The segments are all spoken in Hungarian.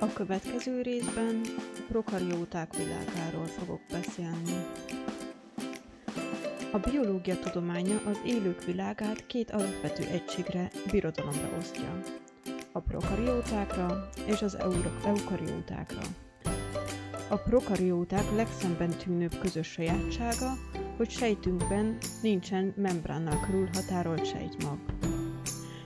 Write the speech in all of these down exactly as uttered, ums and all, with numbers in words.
A következő részben a prokarióták világáról fogok beszélni. A biológia tudománya az élők világát két alapvető egységre, birodalomra osztja. A prokariótákra és az eukariótákra. A prokarióták legszembentűnőbb közös sajátsága, hogy sejtünkben nincsen membránnal körülhatárolt sejtmag.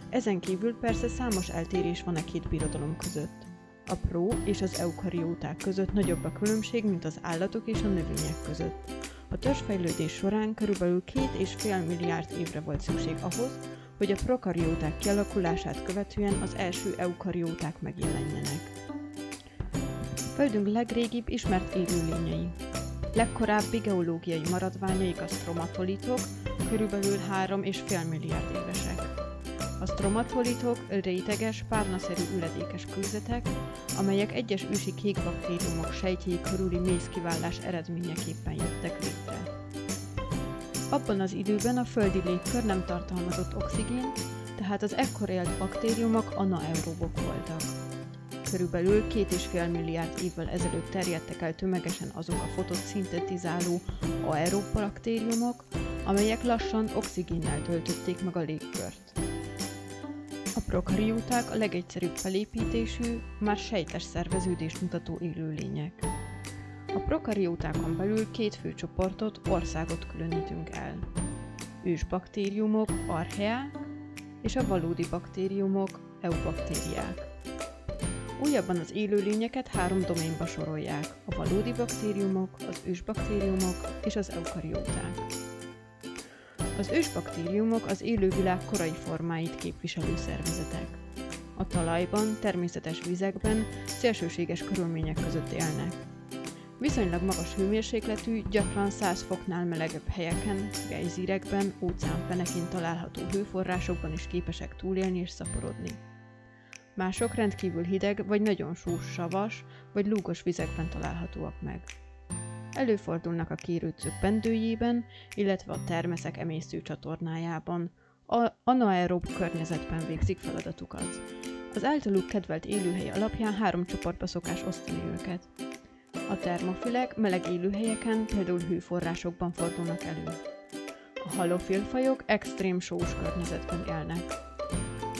Ezen kívül persze számos eltérés van a két birodalom között. A pro- és az eukarióták között nagyobb a különbség, mint az állatok és a növények között. A törzsfejlődés során körülbelül két és fél milliárd évre volt szükség ahhoz, hogy a prokarióták kialakulását követően az első eukarióták megjelenjenek. Földünk legrégibb ismert élőlényei. Legkorábbi geológiai maradványaik a stromatolitok, körülbelül három és fél milliárd évesek. A stromatolitok réteges, párnaszerű üledékes kőzetek, amelyek egyes ősi kékbaktériumok sejtjei körüli mézkiválás eredményeképpen jöttek létre. Abban az időben a földi légkör nem tartalmazott oxigént, tehát az ekkor élt baktériumok anaeróbok voltak. Körülbelül két és fél milliárd évvel ezelőtt terjedtek el tömegesen azok a fotoszintetizáló aerób baktériumok, amelyek lassan oxigénnel töltötték meg a légkört. A prokarióták a legegyszerűbb felépítésű, már sejtes szerveződést mutató élőlények. A prokariótákon belül két fő csoportot, országot különítünk el. Ősbaktériumok, archeák, és a valódi baktériumok, eubaktériák. Újabban az élőlényeket három doménba sorolják, a valódi baktériumok, az ősbaktériumok és az eukarióták. Az ősbaktériumok az élővilág korai formáit képviselő szervezetek. A talajban, természetes vizekben, szélsőséges körülmények között élnek. Viszonylag magas hőmérsékletű, gyakran száz foknál melegebb helyeken, gejzírekben, óceánfenekén található hőforrásokban is képesek túlélni és szaporodni. Mások rendkívül hideg vagy nagyon sós, savas vagy lúgos vizekben találhatóak meg. Előfordulnak a kérőcök bendőjében, illetve a termeszek emésztő csatornájában. A anaerób környezetben végzik feladatukat. Az általuk kedvelt élőhely alapján három csoportba szokás osztani őket. A termofilek meleg élőhelyeken, például hőforrásokban fordulnak elő. A halofilfajok extrém sós környezetben élnek.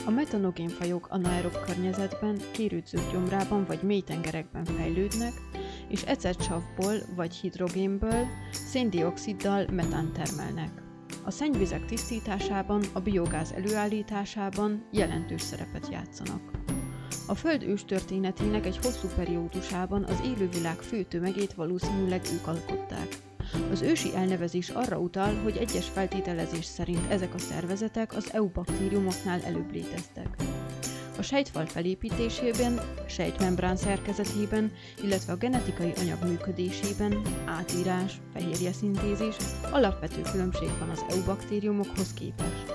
A metanogén fajok anaerób környezetben, kérőcök gyomrában vagy mélytengerekben fejlődnek, és ececsavból vagy hidrogénből, széndioxiddal metán termelnek. A szennyvizek tisztításában, a biogáz előállításában jelentős szerepet játszanak. A Föld őstörténetének egy hosszú periódusában az élővilág fő tömegét valószínűleg ők alkották. Az ősi elnevezés arra utal, hogy egyes feltételezés szerint ezek a szervezetek az eubaktériumoknál előbb léteztek. A sejtfal felépítésében, sejtmembrán szerkezetében, illetve a genetikai anyag működésében, átírás, fehérjeszintézis alapvető különbség van az eubaktériumokhoz képest.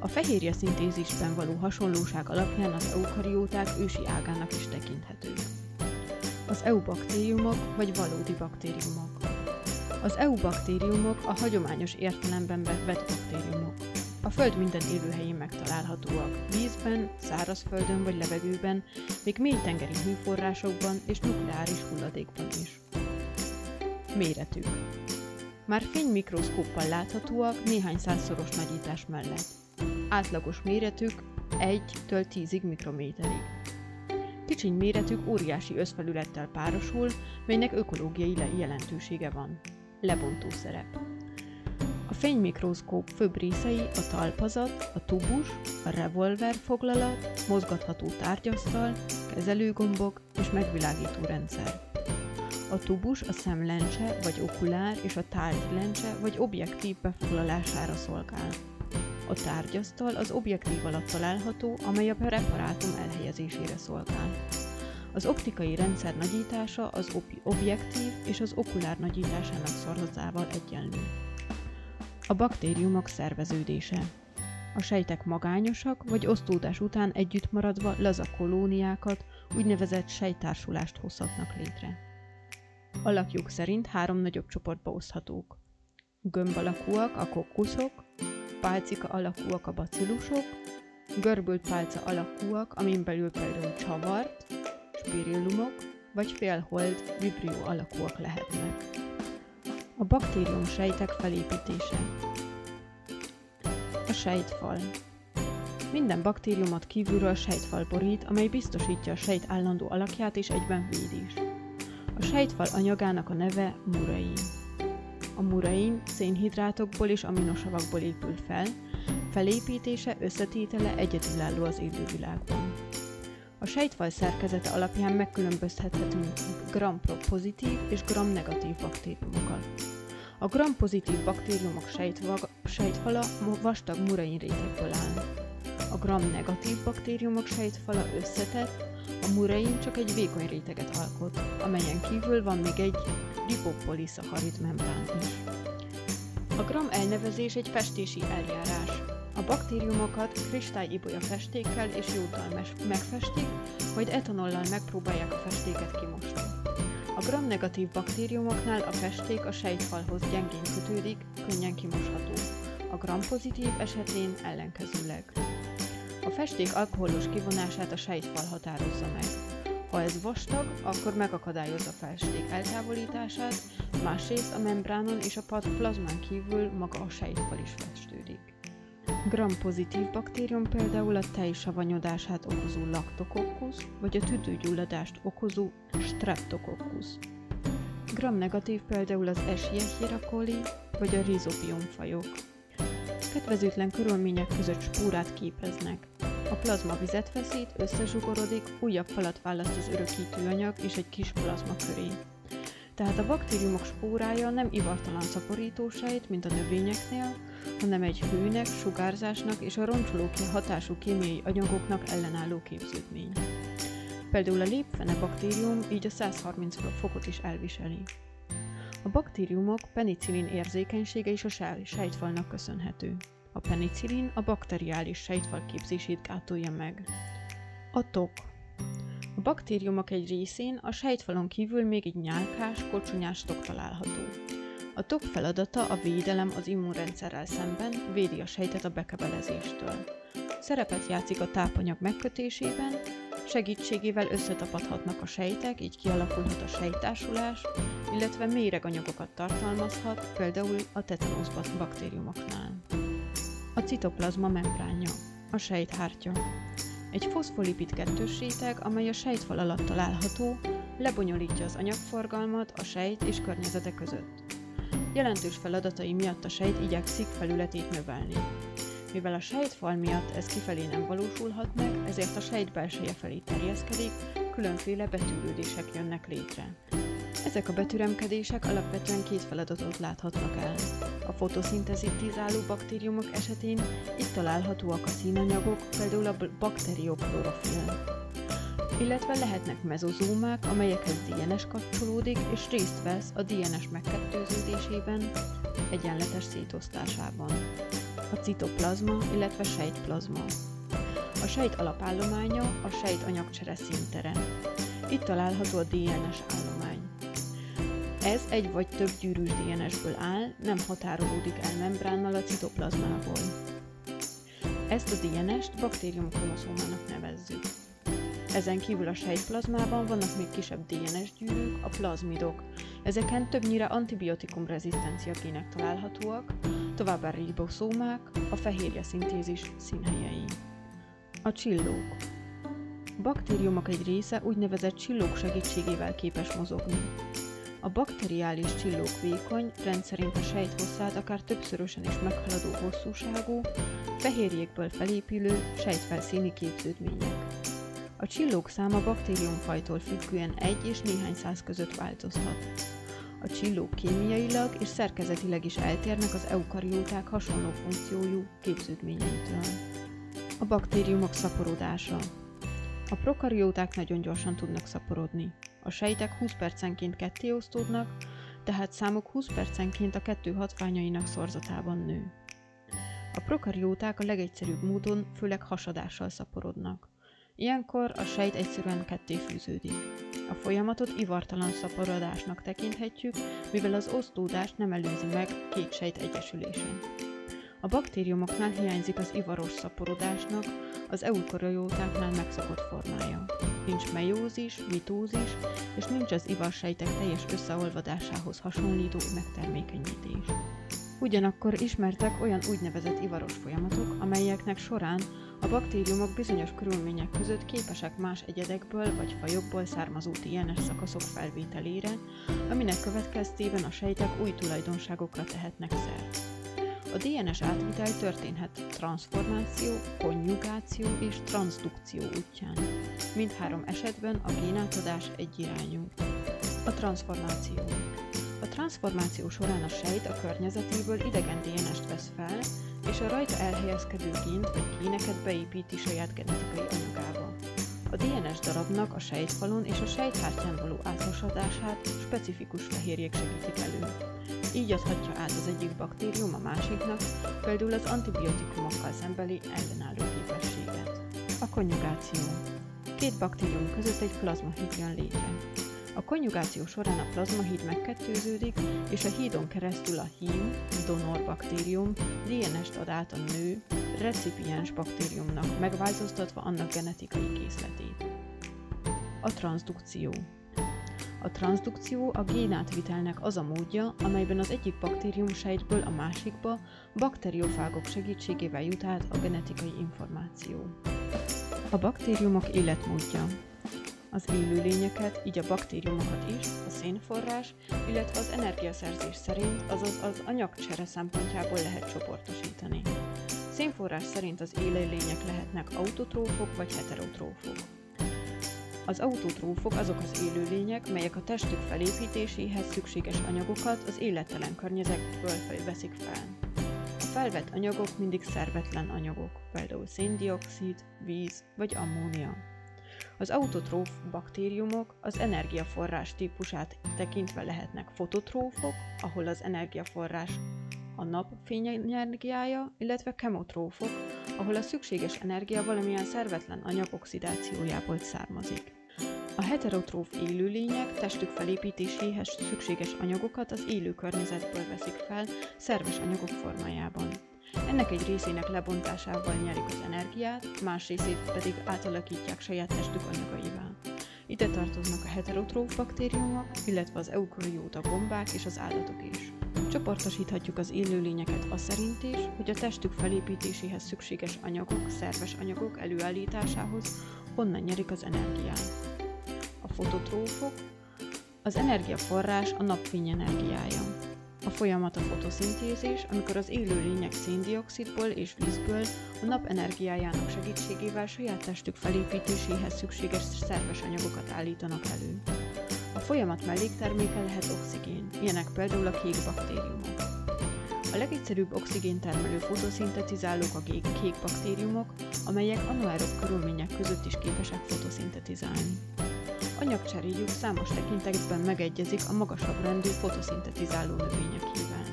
A fehérjeszintézisben való hasonlóság alapján az eukarióták ősi ágának is tekinthető. Az eubaktériumok vagy valódi baktériumok. Az eubaktériumok a hagyományos értelemben vett baktériumok. A Föld minden élőhelyén megtalálhatóak, vízben, szárazföldön vagy levegőben, még mélytengeri hőforrásokban és nukleáris hulladékban is. Méretük. Már fénymikroszkóppal láthatóak néhány százszoros nagyítás mellett. Átlagos méretük egytől tízig mikrométerig. Kicsiny méretük óriási összfelülettel párosul, melynek ökológiai jelentősége van. Lebontó szerep. A fénymikroszkóp főbb részei a talpazat, a tubus, a revolver foglalat, mozgatható tárgyasztal, kezelőgombok és megvilágító rendszer. A tubus a szemlencse vagy okulár és a tárgylencse vagy objektív befoglalására szolgál. A tárgyasztal az objektív alatt található, amely a preparátum elhelyezésére szolgál. Az optikai rendszer nagyítása az ob- objektív és az okulár nagyításának szorzatával egyenlő. A baktériumok szerveződése. A sejtek magányosak vagy osztódás után együtt maradva laza kolóniákat, úgynevezett sejttársulást hozhatnak létre. Alakjuk szerint három nagyobb csoportba oszthatók. Gömb alakúak a kokkuszok, pálcika alakúak a bacillusok, görbült pálca alakúak, amin belül például csavart, és spirillumok vagy félhold vibrio alakúak lehetnek. A baktérium sejtek felépítése. A sejtfal. Minden baktériumot kívülről sejtfal borít, amely biztosítja a sejt állandó alakját és egyben véd is. A sejtfal anyagának a neve murain. A murain szénhidrátokból és aminosavakból épül fel, felépítése, összetétele egyedülálló az élővilágban. A sejtfal szerkezete alapján megkülönböztethetünk gram-pozitív és gram-negatív baktériumokat. A gram-pozitív baktériumok sejtfala vastag murain rétegből áll. A gram-negatív baktériumok sejtfala összetett, a murain csak egy vékony réteget alkot, amelyen kívül van még egy lipopoliszacharid membrán is. A gram elnevezés egy festési eljárás. A baktériumokat kristályibolya festékkel és jóddal megfestik, majd etanollal megpróbálják a festéket kimosni. A gram-negatív baktériumoknál a festék a sejtfalhoz gyengén kötődik, könnyen kimosható. A gram-pozitív esetén ellenkezőleg. A festék alkoholos kivonását a sejtfal határozza meg. Ha ez vastag, akkor megakadályozza a festék eltávolítását, másrészt a membránon és a plazmán kívül maga a sejtfal is festődik. Gram-pozitív baktérium például a tejsavanyodását okozó laktokokkusz, vagy a tüdőgyulladást okozó streptokokkusz. Gram-negatív például az Escherichia coli, vagy a rizobiumfajok. Kedvezőtlen körülmények között spórát képeznek. A plazma vizet feszít, összezsugorodik, újabb falat választ az örökítő anyag és egy kis plazma köré. Tehát a baktériumok spórája nem ivartalan szaporítósejt, mint a növényeknél, hanem egy hőnek, sugárzásnak és a roncsoló hatású kémiai anyagoknak ellenálló képződmény. Például a lépfene baktérium így a száz harminc fokot is elviseli. A baktériumok penicillin érzékenysége is a sejtfalnak köszönhető. A penicillin a bakteriális sejtfal képzését gátolja meg. A tok. A baktériumok egy részén a sejtfalon kívül még egy nyálkás, kocsonyás tok található. A tok feladata a védelem az immunrendszerrel szemben, védi a sejtet a bekebelezéstől. Szerepet játszik a tápanyag megkötésében, segítségével összetapadhatnak a sejtek, így kialakulhat a sejttársulás, illetve méreganyagokat tartalmazhat, például a tetanusz baktériumoknál. A citoplazma membránja, a sejthártya. Egy foszfolipid kettős réteg, amely a sejtfal alatt található, lebonyolítja az anyagforgalmat a sejt és környezete között. Jelentős feladatai miatt a sejt igyekszik felületét növelni. Mivel a sejtfal miatt ez kifelé nem valósulhat meg, ezért a sejt belseje felé terjeszkedik, különféle betűrődések jönnek létre. Ezek a betüremkedések alapvetően két feladatot láthatnak el. A fotoszintetizáló baktériumok esetén itt találhatóak a színanyagok, például a bakterioklorofil. Illetve lehetnek mezozómák, amelyekhez dé en es kapcsolódik és részt vesz a dé en es megkettőződésében, egyenletes szétosztásában. A citoplazma, illetve sejtplazma. A sejt alapállománya a sejt anyagcsere színtere. Itt található a dé en es állomány. Ez egy vagy több gyűrűs dé en esből áll, nem határolódik el membránnal a citoplazmából. Ezt a dé en est baktérium kromoszómának nevezzük. Ezen kívül a sejtplazmában vannak még kisebb dé en es gyűrűk, a plazmidok. Ezeken többnyire antibiotikum rezisztencia gének találhatóak, továbbá riboszómák, a fehérje szintézis színhelyei. A csillók. Baktériumok egy része úgynevezett csillók segítségével képes mozogni. A bakteriális csillók vékony, rendszerint a sejt hosszát akár többszörösen is meghaladó hosszúságú, fehérjékből felépülő sejtfelszíni képződmények. A csillók száma baktériumfajtól függően egy és néhány száz között változhat. A csillók kémiailag és szerkezetileg is eltérnek az eukarióták hasonló funkciójú képződményeitől. A baktériumok szaporodása. A prokarióták nagyon gyorsan tudnak szaporodni. A sejtek húsz percenként ketté osztódnak, tehát számuk húsz percenként a kettő hatványainak szorzatában nő. A prokarióták a legegyszerűbb módon, főleg hasadással szaporodnak. Ilyenkor a sejt egyszerűen ketté fűződik. A folyamatot ivartalan szaporodásnak tekinthetjük, mivel az osztódást nem előzi meg két sejt egyesülésén. A baktériumoknál hiányzik az ivaros szaporodásnak, az eukariótáknál megszokott formája. Nincs meiózis, mitózis, és nincs az ivarsejtek teljes összeolvadásához hasonlító megtermékenyítés. Ugyanakkor ismertek olyan úgynevezett ivaros folyamatok, amelyeknek során a baktériumok bizonyos körülmények között képesek más egyedekből vagy fajokból származó dé en es szakaszok felvételére, aminek következtében a sejtek új tulajdonságokra tehetnek szert. A dé en es átvitel történhet transzformáció, konjugáció és transzdukció útján. Mindhárom esetben a génátadás egyirányú. A transzformáció. A transzformáció során a sejt a környezetéből idegen dé en est vesz fel, és a rajta elhelyezkedő gént vagy géneket beépíti saját genetikai anyagába. A dé en es darabnak a sejtfalon és a sejthártyán való áthasadását specifikus fehérjék segítik elő. Így adhatja át az egyik baktérium a másiknak, például az antibiotikumokkal szembeni ellenálló képességet. A konjugáció. Két baktérium között egy plazmahíd jön létre. A konjugáció során a plazmahíd megkettőződik, és a hídon keresztül a hím, donor baktérium, dé en est ad át a nő, recipiens baktériumnak, megváltoztatva annak genetikai készletét. A transzdukció. A transzdukció a génátvitelnek az a módja, amelyben az egyik baktérium sejtből a másikba bakteriofágok segítségével jut át a genetikai információ. A baktériumok életmódja. Az élőlényeket, így a baktériumokat is, a szénforrás, illetve az energiaszerzés szerint, azaz az anyagcsere szempontjából lehet csoportosítani. Szénforrás szerint az élőlények lehetnek autotrófok vagy heterotrófok. Az autotrófok azok az élőlények, melyek a testük felépítéséhez szükséges anyagokat az élettelen környezetből veszik fel. A felvett anyagok mindig szervetlen anyagok, például széndioxid, víz vagy ammónia. Az autotróf baktériumok az energiaforrás típusát tekintve lehetnek fototrófok, ahol az energiaforrás a napfény energiája, illetve kemotrófok, ahol a szükséges energia valamilyen szervetlen anyag oxidációjából származik. A heterotróf élőlények testük felépítéséhez szükséges anyagokat az élő környezetből veszik fel szerves anyagok formájában. Ennek egy részének lebontásával nyerik az energiát, más részét pedig átalakítják saját testük anyagaivá. Ide tartoznak a heterotróf baktériumok, illetve az eukarióta gombák és az állatok is. Csoportosíthatjuk az élőlényeket a szerint is, hogy a testük felépítéséhez szükséges anyagok, szerves anyagok előállításához honnan nyerik az energiát. A fototrófok, az energiaforrás a napfény energiája. A folyamat a fotoszintézis, amikor az élőlények széndioxidból és vízből a nap energiájának segítségével saját testük felépítéséhez szükséges szerves anyagokat állítanak elő. A folyamat mellékterméke lehet oxigén, ilyenek például a kék baktériumok. A legegyszerűbb oxigéntermelő fotoszintetizálók a kék baktériumok, amelyek anaerob körülmények között is képesek fotoszintetizálni. Anyagcseréjük számos tekintetben megegyezik a magasabb rendű fotoszintetizáló növényekével.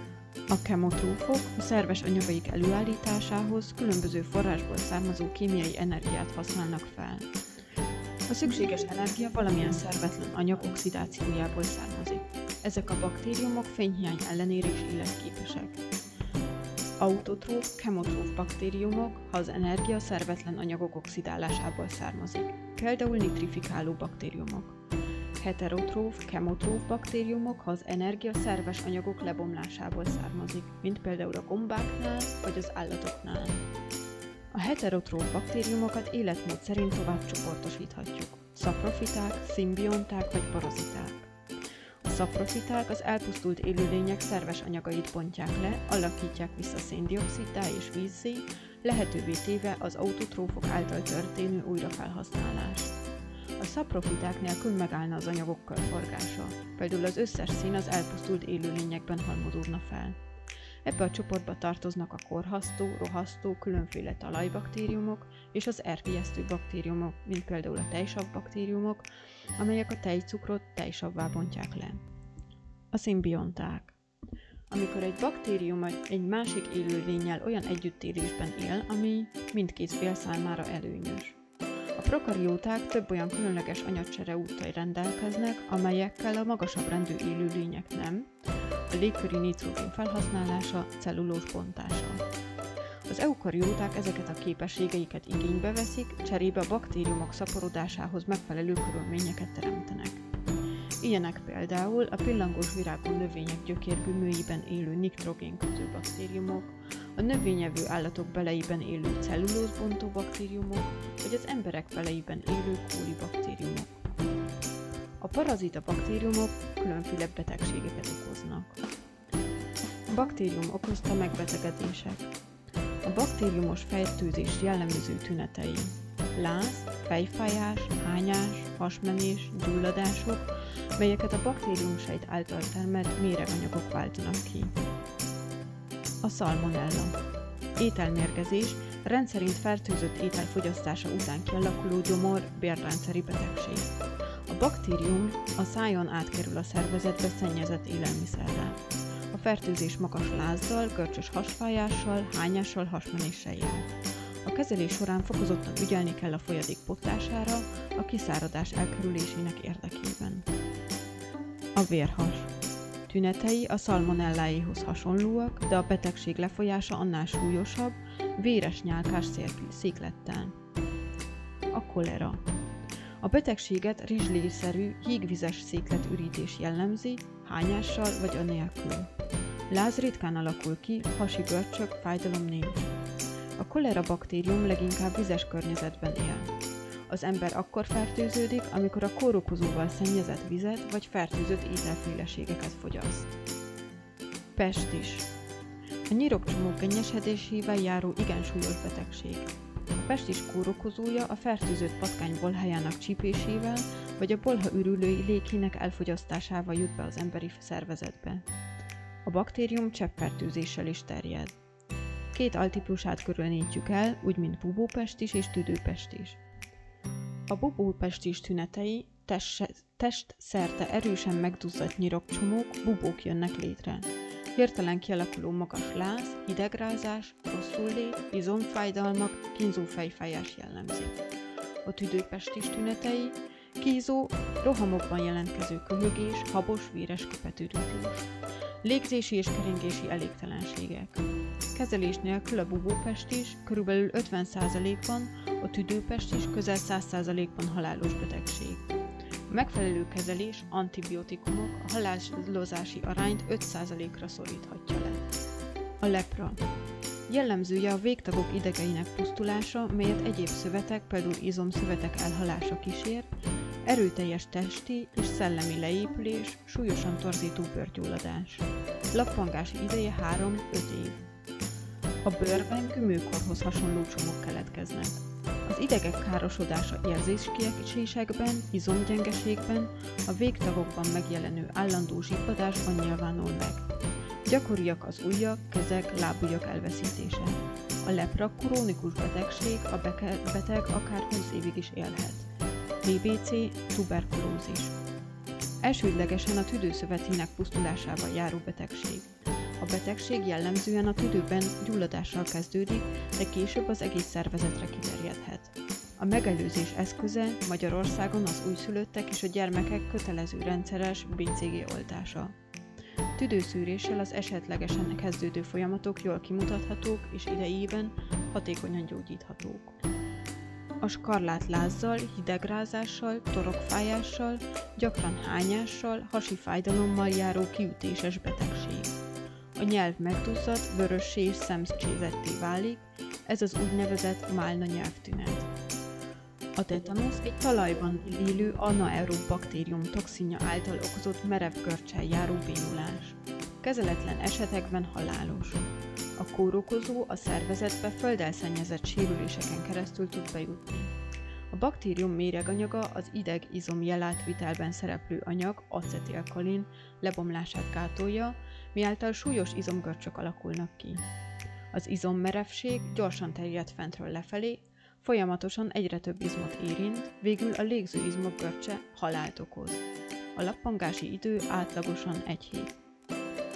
A kemotrófok a szerves anyagaik előállításához különböző forrásból származó kémiai energiát használnak fel. A szükséges energia valamilyen szervetlen anyag oxidációjából származik. Ezek a baktériumok fényhiány ellenére is életképesek. Autotróf, kemotróf baktériumok, ha az energia szervetlen anyagok oxidálásából származik, például nitrifikáló baktériumok. Heterotróf, kemotróf baktériumok, ha az energia szerves anyagok lebomlásából származik, mint például a gombáknál vagy az állatoknál. A heterotróf baktériumokat életmód szerint tovább csoportosíthatjuk. Szaprofiták, szimbionták vagy paraziták. A szaprofiták az elpusztult élőlények szerves anyagait bontják le, alakítják vissza széndioxiddá és vízzé, lehetővé téve az autotrófok által történő újrafelhasználást. A szaprofiták nélkül megállna az anyagok körforgása, például az összes szén az elpusztult élőlényekben halmozódna fel. Ebbe a csoportba tartoznak a korhasztó, rohasztó, különféle talajbaktériumok és az erkélyeztő baktériumok, mint például a tejsavbaktériumok, amelyek a tejcukrot tejsavvá bontják le. A szimbionták. Amikor egy baktérium egy másik élőlényel olyan együttélésben él, ami mindkét fél számára előnyös. A prokarióták több olyan különleges anyagcsere úttal rendelkeznek, amelyekkel a magasabb rendű élőlények nem, a légköri nitrogén felhasználása, cellulóz bontása. Az eukarióták ezeket a képességeiket igénybe veszik, cserébe a baktériumok szaporodásához megfelelő körülményeket teremtenek. Ilyenek például a pillangos virágú növények gyökérgömöiben élő nitrogénkötő baktériumok, a növényevő állatok beleiben élő cellulózbontó baktériumok, vagy az emberek beleiben élő kólibaktériumok. A parazita baktériumok különféle betegségeket okoznak. A baktérium okozta megbetegedések. A baktériumos fertőzés jellemző tünetei: láz, fejfájás, hányás, hasmenés, gyulladások, melyeket a baktériumsejt által termelt méreganyagok váltanak ki. A szalmonella. Ételmérgezés, rendszerint fertőzött étel fogyasztása után kialakuló gyomor, bérrendszeri betegség. A baktérium a szájon átkerül a szervezetbe szennyezett élelmiszerrel. A fertőzés magas lázzal, görcsös hasfájással, hányással, hasmenéssel jár. A kezelés során fokozottan ügyelni kell a folyadék pótlására a kiszáradás elkerülésének érdekében. A vérhas. Tünetei a szalmonelláéhoz hasonlóak, de a betegség lefolyása annál súlyosabb, véres nyálkás széklettel. A kolera. A betegséget rizslérszerű, hígvizes székletürítés jellemzi, hányással vagy anélkül. Láz ritkán alakul ki, hasi görcsök, fájdalom nincs. A kolera baktérium leginkább vizes környezetben él. Az ember akkor fertőződik, amikor a kórokozóval szennyezett vizet vagy fertőzött ételféleségeket fogyaszt. Pest is. A nyirokcsomó gennyesedésével járó igen súlyos betegség. A pestis kórokozója a fertőzött patkány bolhájának csípésével vagy a bolha ürülői lékének elfogyasztásával jut be az emberi szervezetbe. A baktérium cseppfertőzéssel is terjed. Két altípusát különítjük el, úgy mint bubópestis és tüdőpestis. A bubópestis tünetei: testszerte erősen megduzzadt nyirokcsomók, bubók jönnek létre. Hirtelen kialakuló magas láz, hidegrázás, rosszullét, izomfájdalmak, kínzó fejfájás jellemzik. A tüdőpestis tünetei: kínzó, rohamokban jelentkező köhögés, habos, véres köpetürítés. Légzési és keringési elégtelenségek. Kezelés nélkül a bubópestis körülbelül ötven százalékban, a tüdőpestis közel száz százalékban halálos betegség. A megfelelő kezelés, antibiotikumok a halálozási arányt öt százalékra szoríthatja le. A lepra. Jellemzője a végtagok idegeinek pusztulása, melyet egyéb szövetek, például izomszövetek elhalása kísér, erőteljes testi és szellemi leépülés, súlyosan torzító bőrgyulladás. Lappangási ideje három-öt év. A bőrben gümőkorhoz hasonló csomók keletkeznek. Az idegek károsodása érzéskiesésekben, izomgyengeségben, a végtagokban megjelenő állandó zsibbadásban nyilvánul meg. Gyakoriak az ujjak, kezek, lábujjak elveszítése. A lepra krónikus betegség, a beteg akár húsz évig is élhet. té bé cé, tuberkulózis. Elsődlegesen a tüdőszövetének pusztulásával járó betegség. A betegség jellemzően a tüdőben gyulladással kezdődik, de később az egész szervezetre kiterjedhet. A megelőzés eszköze Magyarországon az újszülöttek és a gyermekek kötelező rendszeres bé cé gé oltása. Tüdőszűréssel az esetlegesen kezdődő folyamatok jól kimutathatók és idejében hatékonyan gyógyíthatók. A skarlát lázzal, hidegrázással, torokfájással, gyakran hányással, hasi fájdalommal járó kiütéses betegség. A nyelv megduzzadt, vörössé és szemcsézetté válik, ez az úgynevezett málna nyelvtünet. A tetanusz egy talajban élő anaerób baktérium toxinja által okozott merev görccsel járó bénulás. Kezeletlen esetekben halálos. A kórokozó a szervezetbe földszennyezett sérüléseken keresztül tud bejutni. A baktérium méreganyaga az ideg-izom jelátvitelben szereplő anyag, acetilkolin lebomlását gátolja, miáltal súlyos izomgörcsök alakulnak ki. Az izommerevség gyorsan terjed fentről lefelé, folyamatosan egyre több izmot érint, végül a légzőizmok görcse halált okoz. A lappangási idő átlagosan egy hét.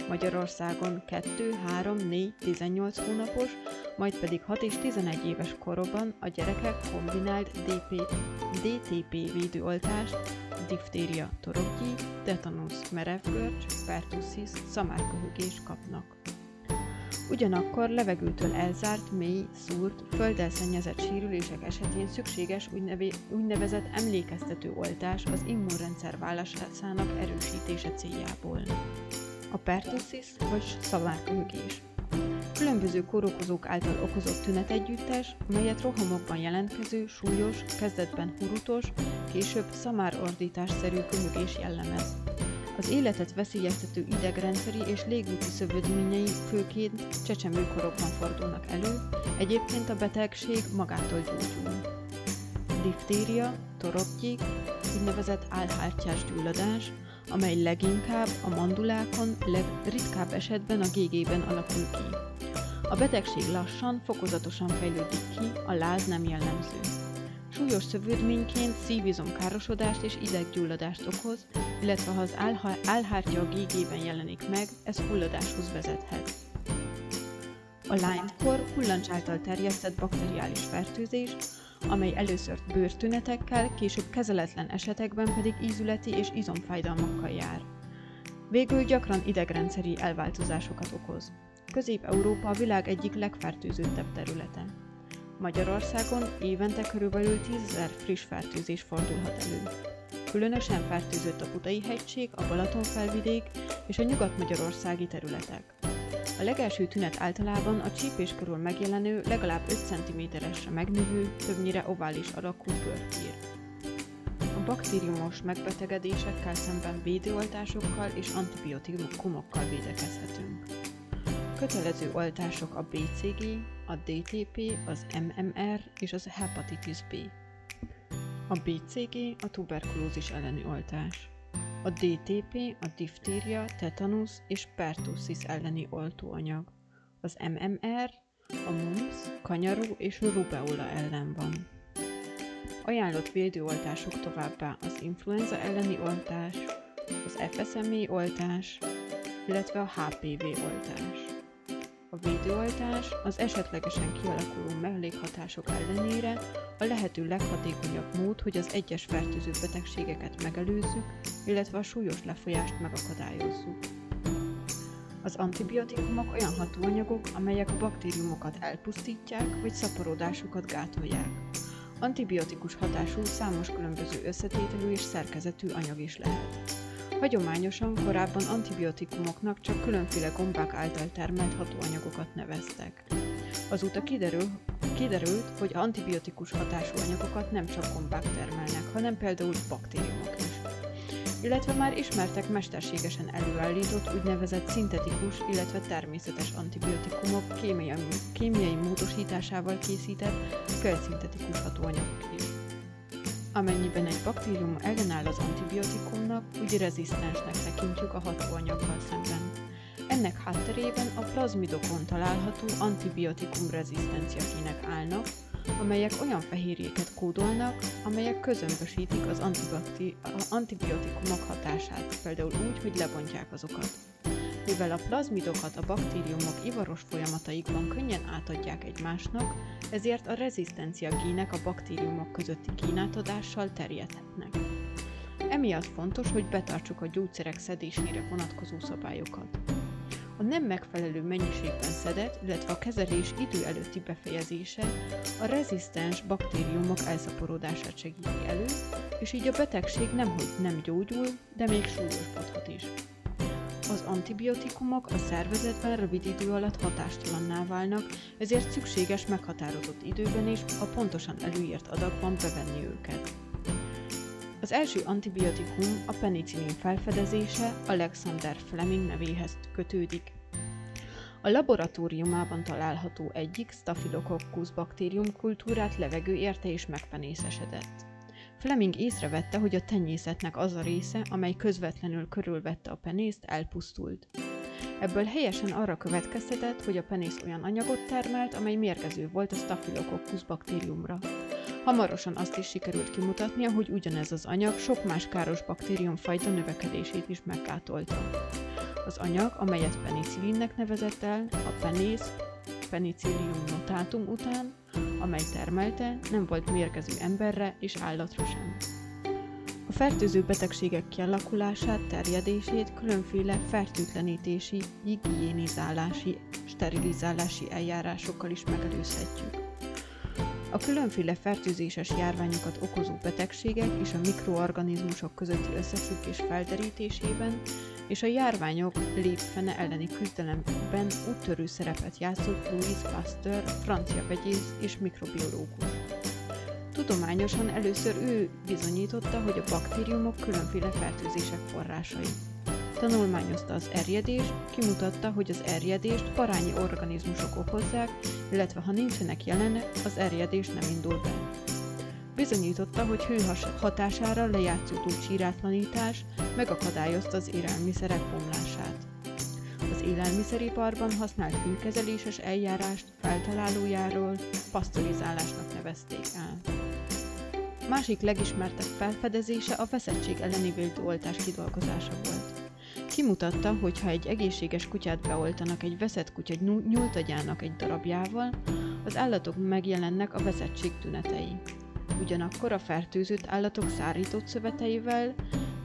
Magyarországon kettő, három, négy, tizennyolc hónapos, majd pedig hat és tizenegy éves korokban a gyerekek kombinált dé té pé védőoltást, diftéria, torokgyíj, tetanusz, merevgörcs, pertussis, szamárköhögés kapnak. Ugyanakkor levegőtől elzárt, mély, szúrt, földdel szennyezett sérülések esetén szükséges úgynevezett emlékeztető oltás az immunrendszer válaszának erősítése céljából. A pertussis vagy szamárköhögés. Különböző kórokozók által okozott tünetegyüttes, melyet rohamokban jelentkező, súlyos, kezdetben hurutos, később szamárordításszerű köhögés jellemez. Az életet veszélyeztető idegrendszeri és légúti szövődményei főként csecsemőkorokban fordulnak elő, egyébként a betegség magától gyógyul. Diftéria, toropgyík, úgynevezett álhártyás gyulladás, amely leginkább a mandulákon, legritkább esetben a gégében alakul ki. A betegség lassan, fokozatosan fejlődik ki, a láz nem jellemző. Súlyos szövődményként szívizomkárosodást és ideggyulladást okoz, illetve ha az álhártya a gégében jelenik meg, ez fulladáshoz vezethet. A Lyme-kor kullancs által terjesztett bakteriális fertőzés, amely először bőrtünetekkel, később kezeletlen esetekben pedig ízületi és izomfájdalmakkal jár. Végül gyakran idegrendszeri elváltozásokat okoz. Közép-Európa a világ egyik legfertőzöttebb területe. Magyarországon évente körülbelül tízezer friss fertőzés fordulhat elő. Különösen fertőzött a Budai-hegység, a Balaton-felvidék és a nyugat-magyarországi területek. A legelső tünet általában a csípés körül megjelenő, legalább öt centiméteresre megnövő, többnyire ovális alakú bőrfír. A baktériumos megbetegedésekkel szemben védőoltásokkal és antibiotikumokkal védekezhetünk. Kötelező oltások a bé cé gé, a dé té pé, az em em er és az hepatitis B. A bé cé gé a tuberkulózis elleni oltás. A dé té pé a diftéria, tetanusz és pertussis elleni oltóanyag. Az em em er a mumps, kanyarú és rubeola ellen van. Ajánlott védőoltások továbbá az influenza elleni oltás, az ef es em e oltás, illetve a há pé vé oltás. A védőoltás az esetlegesen kialakuló mellékhatások ellenére a lehető leghatékonyabb mód, hogy az egyes fertőző betegségeket megelőzzük, illetve a súlyos lefolyást megakadályozzuk. Az antibiotikumok olyan hatóanyagok, amelyek a baktériumokat elpusztítják vagy szaporodásukat gátolják. Antibiotikus hatású számos különböző összetételű és szerkezetű anyag is lehet. Hagyományosan korábban antibiotikumoknak csak különféle gombák által termelt hatóanyagokat neveztek. Azóta kiderül, kiderült, hogy antibiotikus hatású anyagokat nem csak gombák termelnek, hanem például baktériumok is. Illetve már ismertek mesterségesen előállított úgynevezett szintetikus, illetve természetes antibiotikumok kémiai, kémiai módosításával készített félszintetikus hatóanyagok is. Amennyiben egy baktérium ellenáll az antibiotikumnak, úgy rezisztensnek tekintjük a hatóanyaggal szemben. Ennek hátterében a plazmidokon található antibiotikum rezisztenciakének állnak, amelyek olyan fehérjéket kódolnak, amelyek közömbösítik az antibiotikumok hatását, például úgy, hogy lebontják azokat. Mivel a plazmidokat a baktériumok ivaros folyamataikban könnyen átadják egymásnak, ezért a rezisztencia gének a baktériumok közötti génátadással terjedhetnek. Emiatt fontos, hogy betartsuk a gyógyszerek szedésére vonatkozó szabályokat. A nem megfelelő mennyiségben szedett, illetve a kezelés idő előtti befejezése a rezisztens baktériumok elszaporodását segíti elő, és így a betegség nemhogy nem gyógyul, de még súlyosodhat is. Az antibiotikumok a szervezetben rövid idő alatt hatástalanná válnak, ezért szükséges meghatározott időben és a pontosan előírt adagban bevenni őket. Az első antibiotikum, a penicillin felfedezése Alexander Fleming nevéhez kötődik. A laboratóriumában található egyik Staphylococcus baktérium kultúrát levegő érte és megpenészesedett. Fleming észrevette, hogy a tenyészetnek az a része, amely közvetlenül körülvette a penészt, elpusztult. Ebből helyesen arra következtetett, hogy a penész olyan anyagot termelt, amely mérgező volt a Staphylococcus baktériumra. Hamarosan azt is sikerült kimutatnia, hogy ugyanez az anyag sok más káros baktériumfajta növekedését is meggátolta. Az anyag, amelyet penicillinnek nevezett el, a penész penicillium notatum után, amely termelte, nem volt mérgező emberre és állatra sem. A fertőző betegségek kialakulását, terjedését különféle fertőtlenítési, higiénizálási sterilizálási eljárásokkal is megelőzhetjük. A különféle fertőzéses járványokat okozó betegségek és a mikroorganizmusok közötti összefüggés felderítésében és a járványok lépfene elleni küzdelemben úttörő szerepet játszott Louis Pasteur, francia vegyész és mikrobiológus. Tudományosan először ő bizonyította, hogy a baktériumok különféle fertőzések forrásai. Tanulmányozta az erjedést, kimutatta, hogy az erjedést parányi organizmusok okozzák, illetve ha nincsenek jelen, az erjedés nem indul be. Bizonyította, hogy hő hatására lejátszódó csírátlanítás megakadályozta az élelmiszerek bomlását. Az élelmiszeriparban használt hőkezeléses eljárást feltalálójáról pasztorizálásnak nevezték el. Másik legismertebb felfedezése a veszettség elleni védőoltás kidolgozása volt. Kimutatta, hogy ha egy egészséges kutyát beoltanak egy veszett kutya nyúltagyának egy darabjával, az állatok megjelennek a veszettség tünetei. Ugyanakkor a fertőzött állatok szárított szöveteivel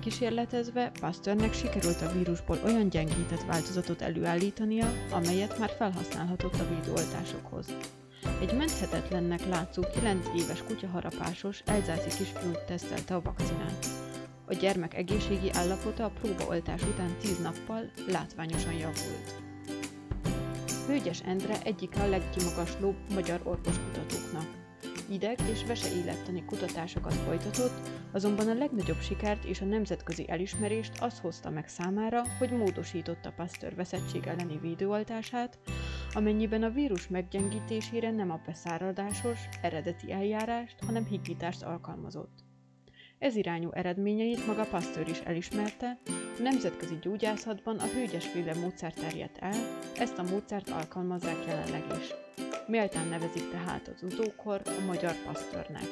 kísérletezve Pasteurnek sikerült a vírusból olyan gyengített változatot előállítania, amelyet már felhasználhatott a védőoltásokhoz. Egy menthetetlennek látszó kilenc éves kutyaharapásos elzászi kisfiút tesztelte a vakcinát. A gyermek egészségi állapota a próbaoltás után tíz nappal látványosan javult. Hőgyes Endre egyik a legkimagaslóbb magyar orvoskutatóknak. Ideg- és veseélettani kutatásokat folytatott, azonban a legnagyobb sikert és a nemzetközi elismerést az hozta meg számára, hogy módosította Pasteur veszettség elleni védőoltását, amennyiben a vírus meggyengítésére nem a beszáradásos, eredeti eljárást, hanem higítást alkalmazott. Ez irányú eredményeit maga Pasteur is elismerte, a nemzetközi gyógyászatban a hőgyesféle módszer terjedt el, ezt a módszert alkalmazzák jelenleg is. Méltán nevezik tehát az utókor a magyar Pasteurnek.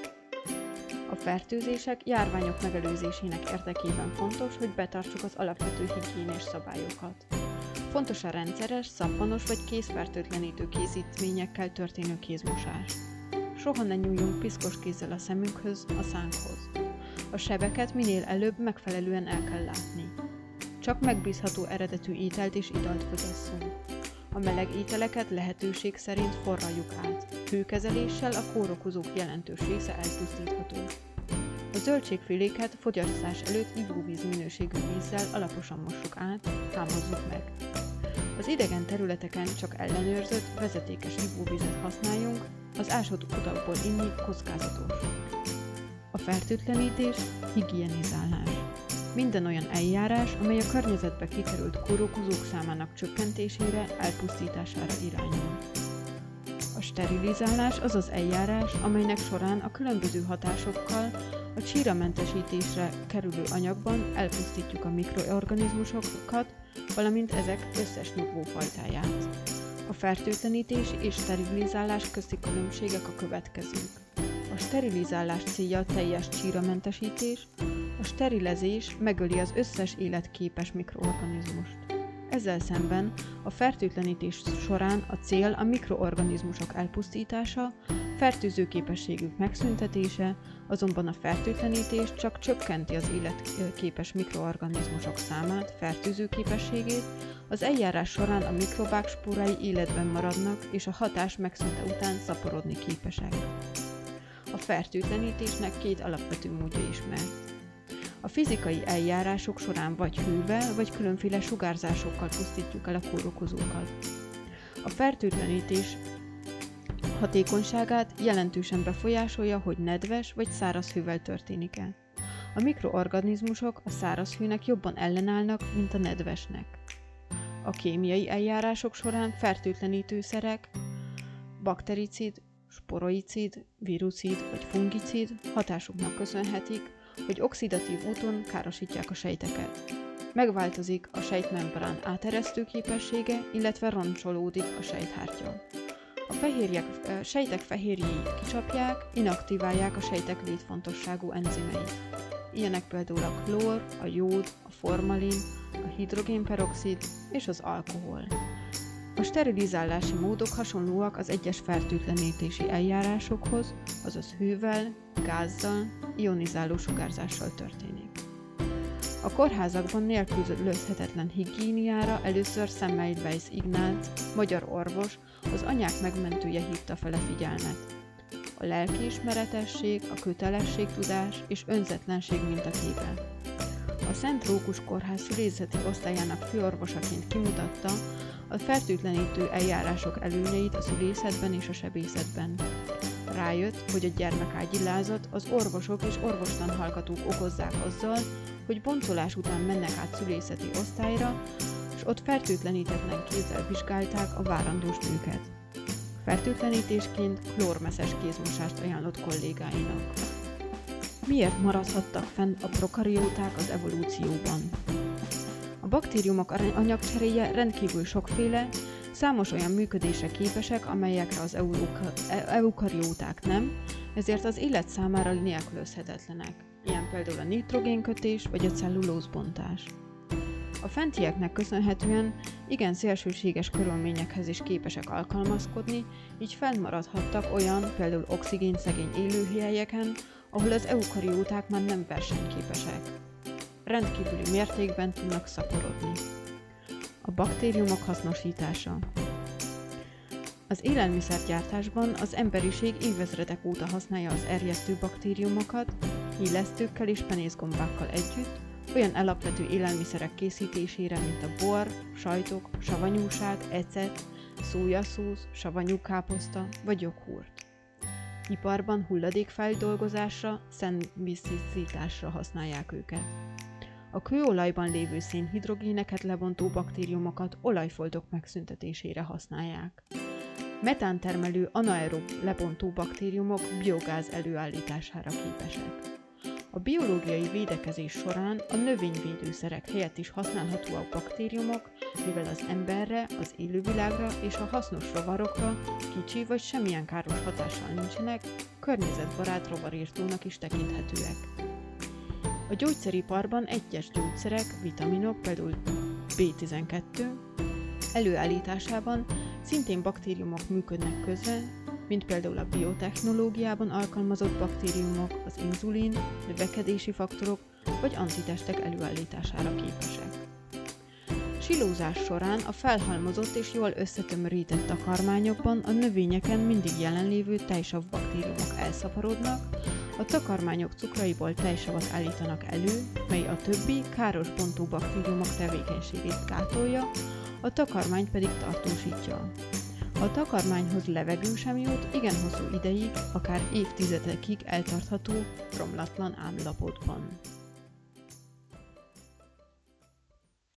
A fertőzések járványok megelőzésének érdekében fontos, hogy betartsuk az alapvető higiénés szabályokat. Fontos a rendszeres, szappanos vagy kézfertőtlenítő készítményekkel történő kézmosás. Soha ne nyúljunk piszkos kézzel a szemünkhöz, a szánkhoz. A sebeket minél előbb megfelelően el kell látni. Csak megbízható eredetű ételt és italt fogyasszunk. A meleg ételeket lehetőség szerint forraljuk át. Hőkezeléssel a kórokozók jelentős része elpusztítható. A zöldségféléket fogyasztás előtt ivóvíz minőségű vízzel alaposan mossuk át, támozzuk meg. Az idegen területeken csak ellenőrzött, vezetékes ivóvizet használjunk, az ásott kutakból inni kockázatos. A fertőtlenítés, higiénizálás. Minden olyan eljárás, amely a környezetbe kikerült kórokozók számának csökkentésére, elpusztítására irányul. A sterilizálás az az eljárás, amelynek során a különböző hatásokkal a csíramentesítésre kerülő anyagban elpusztítjuk a mikroorganizmusokat, valamint ezek összes növényfajtáját. A fertőtlenítés és sterilizálás közti különbségek a következők. A sterilizálás célja a teljes csíramentesítés, a sterilezés megöli az összes életképes mikroorganizmust. Ezzel szemben a fertőtlenítés során a cél a mikroorganizmusok elpusztítása, fertőző képességük megszüntetése, azonban a fertőtlenítés csak csökkenti az életképes mikroorganizmusok számát, fertőző képességét, az eljárás során a mikrobák spórái életben maradnak és a hatás megszűnte után szaporodni képesek. A fertőtlenítésnek két alapvető módja ismert. A fizikai eljárások során vagy hővel, vagy különféle sugárzásokkal pusztítjuk el a kórokozókat. A fertőtlenítés hatékonyságát jelentősen befolyásolja, hogy nedves vagy száraz hővel történik-e. A mikroorganizmusok a száraz hőnek jobban ellenállnak, mint a nedvesnek. A kémiai eljárások során fertőtlenítőszerek, baktericid, sporoicid, vírucid vagy fungicid hatásuknak köszönhetik, hogy oxidatív úton károsítják a sejteket. Megváltozik a sejtmembrán áteresztő képessége, illetve roncsolódik a sejthártya. A fehérjek, sejtek fehérjéit kicsapják, inaktiválják a sejtek létfontosságú enzimeit. Ilyenek például a klór, a jód, a formalin, a hidrogénperoxid és az alkohol. A sterilizálási módok hasonlóak az egyes fertőtlenítési eljárásokhoz, azaz hővel, gázzal, ionizáló sugárzással történik. A kórházakban nélkülözhetetlen higiéniára először Semmelweis Ignác, magyar orvos, az anyák megmentője hívta fel a figyelmet. A lelkiismeretesség, a kötelességtudás és önzetlenség mintaképe. A Szent Rókus Kórház szülészeti osztályának főorvosaként kimutatta a fertőtlenítő eljárások előnyeit a szülészetben és a sebészetben. Rájött, hogy a gyermekágyi lázat az orvosok és orvostanhallgatók okozzák azzal, hogy boncolás után mennek át szülészeti osztályra, és ott fertőtlenítetlen kézzel vizsgálták a várandós nőket. Fertőtlenítésként klórmeszes kézmosást ajánlott kollégáinak. Miért maradhattak fenn a prokarióták az evolúcióban? A baktériumok anyagcseréje rendkívül sokféle, számos olyan működésre képesek, amelyekre az eukarióták nem, ezért az élet számára nélkülözhetetlenek, ilyen például a nitrogénkötés vagy a cellulózbontás. A fentieknek köszönhetően igen szélsőséges körülményekhez is képesek alkalmazkodni, így fennmaradhattak olyan, például oxigénszegény élőhelyeken, ahol az eukarióták már nem versenyképesek. Rendkívüli mértékben tudnak szaporodni. A baktériumok hasznosítása. Az élelmiszergyártásban az emberiség évezredek óta használja az erjesztő baktériumokat, hílesztőkkel és penészgombákkal együtt, olyan alapvető élelmiszerek készítésére, mint a bor, sajtok, savanyúság, ecet, szójaszósz, savanyú káposzta vagy joghurt. Iparban hulladékfeldolgozásra, szennyvíztisztításra használják őket. A kőolajban lévő szénhidrogéneket lebontó baktériumokat olajfoltok megszüntetésére használják. Metántermelő anaerób lebontó baktériumok biogáz előállítására képesek. A biológiai védekezés során a növényvédőszerek helyett is használhatóak baktériumok, mivel az emberre, az élővilágra és a hasznos rovarokra kicsi vagy semmilyen káros hatással nincsenek, környezetbarát rovarírtónak is tekinthetőek. A gyógyszeriparban egyes gyógyszerek, vitaminok, például bé tizenkettő, előállításában szintén baktériumok működnek közre, mint például a biotechnológiában alkalmazott baktériumok, az inzulin, növekedési faktorok vagy antitestek előállítására képesek. Silózás során a felhalmozott és jól összetömörített takarmányokban a növényeken mindig jelenlévő tejsav baktériumok elszaporodnak, a takarmányok cukraiból tejsavat állítanak elő, mely a többi káros bontó baktériumok tevékenységét gátolja, a takarmányt pedig tartósítja. A takarmányhoz levegő sem jut, igen hosszú ideig, akár évtizedekig eltartható, romlatlan ámlapotban.